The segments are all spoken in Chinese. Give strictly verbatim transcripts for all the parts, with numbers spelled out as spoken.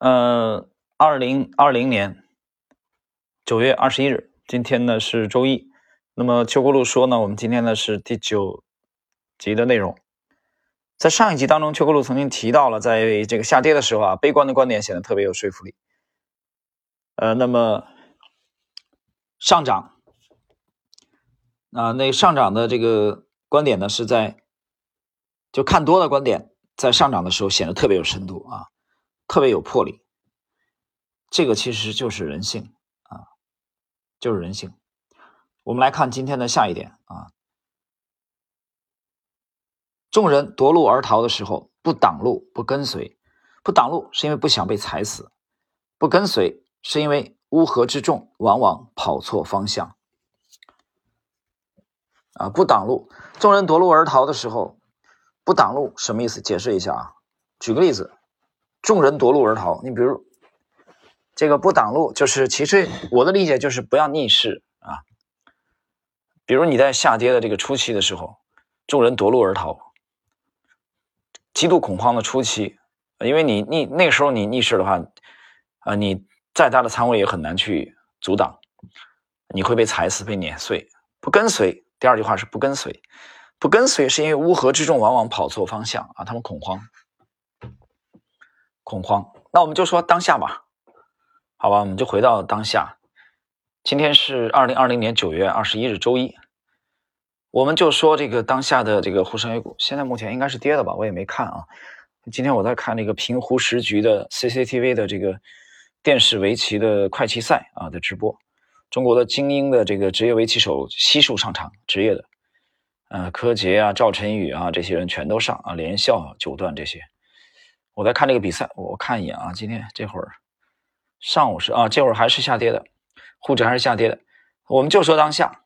呃，二零二零年九月二十一日，今天呢是周一。那么秋国路说呢，我们今天呢是第九集的内容。在上一集当中，秋国路曾经提到了，在这个下跌的时候啊，悲观的观点显得特别有说服力。呃，那么上涨啊、呃，那个、上涨的这个观点呢，是在就看多的观点，在上涨的时候显得特别有深度啊。特别有魄力，这个其实就是人性啊，就是人性。我们来看今天的下一点啊，众人夺路而逃的时候，不挡路，不跟随。不挡路是因为不想被踩死，不跟随是因为乌合之众往往跑错方向啊。不挡路，众人夺路而逃的时候，不挡路什么意思？解释一下啊。举个例子。众人夺路而逃，你比如这个不挡路，就是其实我的理解就是不要逆势啊。比如你在下跌的这个初期的时候，众人夺路而逃，极度恐慌的初期，因为你逆那个时候你逆势的话，啊、呃，你再大的仓位也很难去阻挡，你会被踩死、被碾碎。不跟随，第二句话是不跟随，不跟随是因为乌合之众往往跑错方向啊，他们恐慌。恐慌，那我们就说当下吧，好吧，我们就回到当下。今天是二零二零年九月二十一日周一，我们就说这个当下的这个沪深 A 股，现在目前应该是跌的吧，我也没看啊。今天我在看那个平湖时局的 C C T V 的这个电视围棋的快棋赛啊的直播，中国的精英的这个职业围棋手悉数上场，职业的，呃，柯洁啊、赵晨宇啊这些人全都上啊，连笑、啊、九段这些。我在看这个比赛，我看一眼啊，今天这会儿上午是啊，这会儿还是下跌的，沪指还是下跌的。我们就说当下，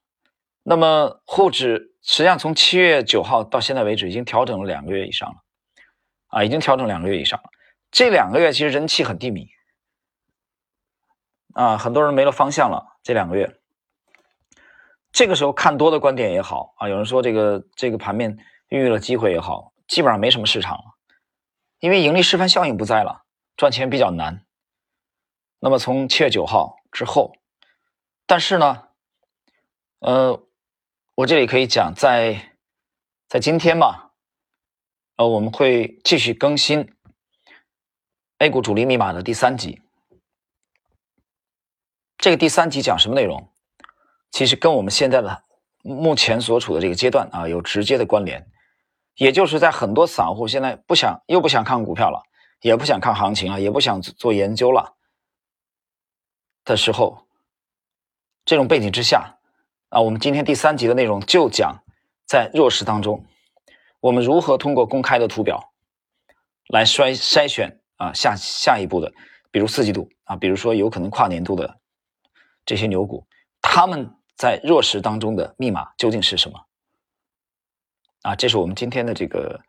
那么沪指实际上从七月九号到现在为止，已经调整了两个月以上了啊，已经调整两个月以上了。这两个月其实人气很低迷啊，很多人没了方向了。这两个月，这个时候看多的观点也好啊，有人说这个这个盘面孕育了机会也好，基本上没什么市场了。因为盈利示范效应不在了，赚钱比较难。那么从七月九号之后，但是呢呃我这里可以讲，在在今天吧，呃我们会继续更新 A 股主力密码的第三集。这个第三集讲什么内容，其实跟我们现在的目前所处的这个阶段啊有直接的关联。也就是在很多散户现在不想又不想看股票了，也不想看行情啊，也不想做研究了的时候，这种背景之下啊，我们今天第三集的内容就讲在弱势当中，我们如何通过公开的图表来筛筛选啊下下一步的，比如四季度啊，比如说有可能跨年度的这些牛股，他们在弱势当中的密码究竟是什么？啊，这是我们今天的这个，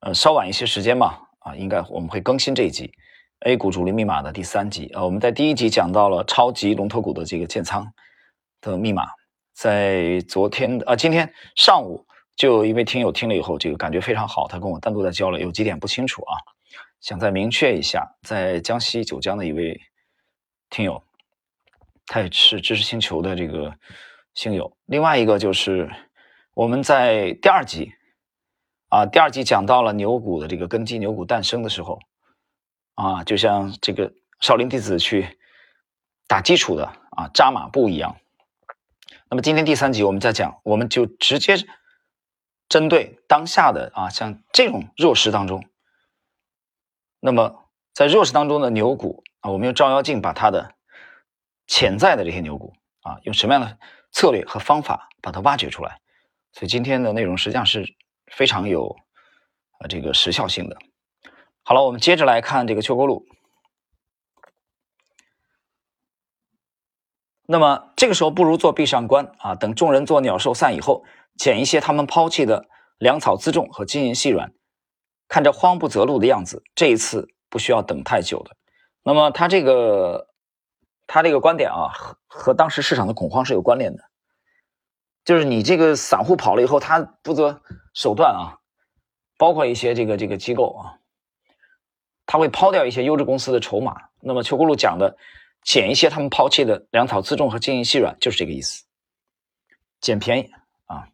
呃，稍晚一些时间吧，啊，应该我们会更新这一集 A 股主力密码的第三集啊。我们在第一集讲到了超级龙头股的这个建仓的密码，在昨天啊，今天上午就有一位听友听了以后，这个感觉非常好，他跟我单独在交流，有几点不清楚啊，想再明确一下。在江西九江的一位听友，他也是知识星球的这个星友。另外一个就是。我们在第二集啊，第二集讲到了牛股的这个根基，牛股诞生的时候啊，就像这个少林弟子去打基础的啊扎马步一样。那么今天第三集我们再讲，我们就直接针对当下的啊，像这种弱势当中，那么在弱势当中的牛股啊，我们用照妖镜把它的潜在的这些牛股啊，用什么样的策略和方法把它挖掘出来。所以今天的内容实际上是非常有呃这个时效性的。好了，我们接着来看这个秋国路。那么这个时候不如做壁上观啊，等众人做鸟兽散以后，捡一些他们抛弃的粮草辎重和金银细软，看着慌不择路的样子，这一次不需要等太久的。那么他这个他这个观点啊，和和当时市场的恐慌是有关联的。就是你这个散户跑了以后，他不择手段啊，包括一些这个这个机构啊，他会抛掉一些优质公司的筹码。那么邱国禄讲的捡一些他们抛弃的粮草自重和经营细软，就是这个意思，捡便宜啊。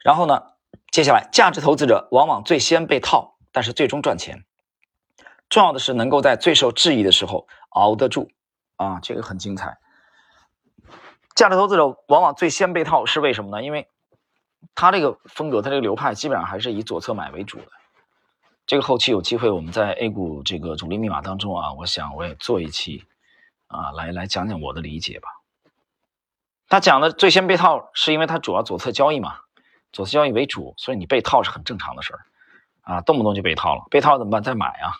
然后呢，接下来价值投资者往往最先被套，但是最终赚钱。重要的是能够在最受质疑的时候熬得住啊，这个很精彩。价值投资者往往最先被套是为什么呢？因为他这个风格，他这个流派基本上还是以左侧买为主的。这个后期有机会我们在 A 股这个主力密码当中啊，我想我也做一期啊，来来讲讲我的理解吧。他讲的最先被套是因为他主要左侧交易嘛，左侧交易为主，所以你被套是很正常的事儿啊，动不动就被套了，被套怎么办？再买啊。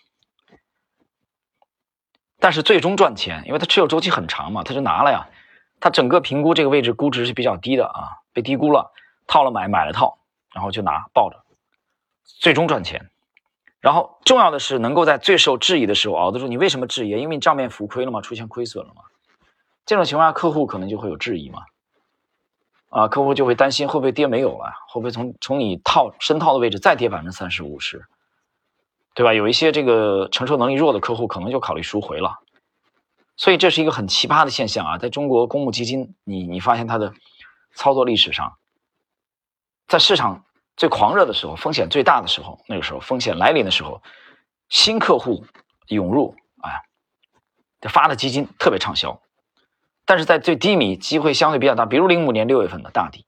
但是最终赚钱，因为他持有周期很长嘛，他就拿了呀，他整个评估这个位置估值是比较低的啊，被低估了，套了买，买了套，然后就拿抱着，最终赚钱。然后重要的是能够在最受质疑的时候熬得住。你为什么质疑？因为你账面浮亏了嘛，出现亏损了嘛。这种情况下客户可能就会有质疑嘛，啊，客户就会担心会不会跌没有了，会不会从从你套深套的位置再跌 百分之三十、百分之五十，对吧？有一些这个承受能力弱的客户可能就考虑赎回了。所以这是一个很奇葩的现象啊，在中国公募基金，你你发现它的操作历史上，在市场最狂热的时候，风险最大的时候，那个时候风险来临的时候，新客户涌入，哎，发的基金特别畅销。但是在最低迷，机会相对比较大，比如零五年六月份的大底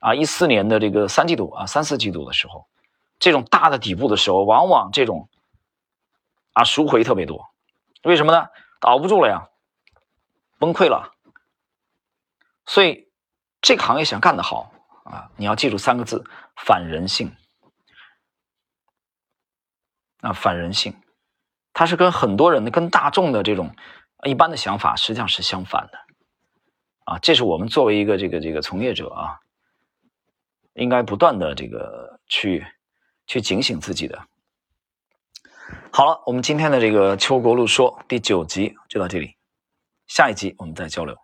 啊，一四年的这个三季度啊，三四季度的时候，这种大的底部的时候，往往这种啊赎回特别多。为什么呢？熬不住了呀，崩溃了。所以这个行业想干得好啊，你要记住三个字，反人性啊，反人性，它是跟很多人的、跟大众的这种一般的想法实际上是相反的啊。这是我们作为一个这个这个从业者啊，应该不断的这个去去警醒自己的。好了，我们今天的这个邱国禄说第九集就到这里，下一集我们再交流。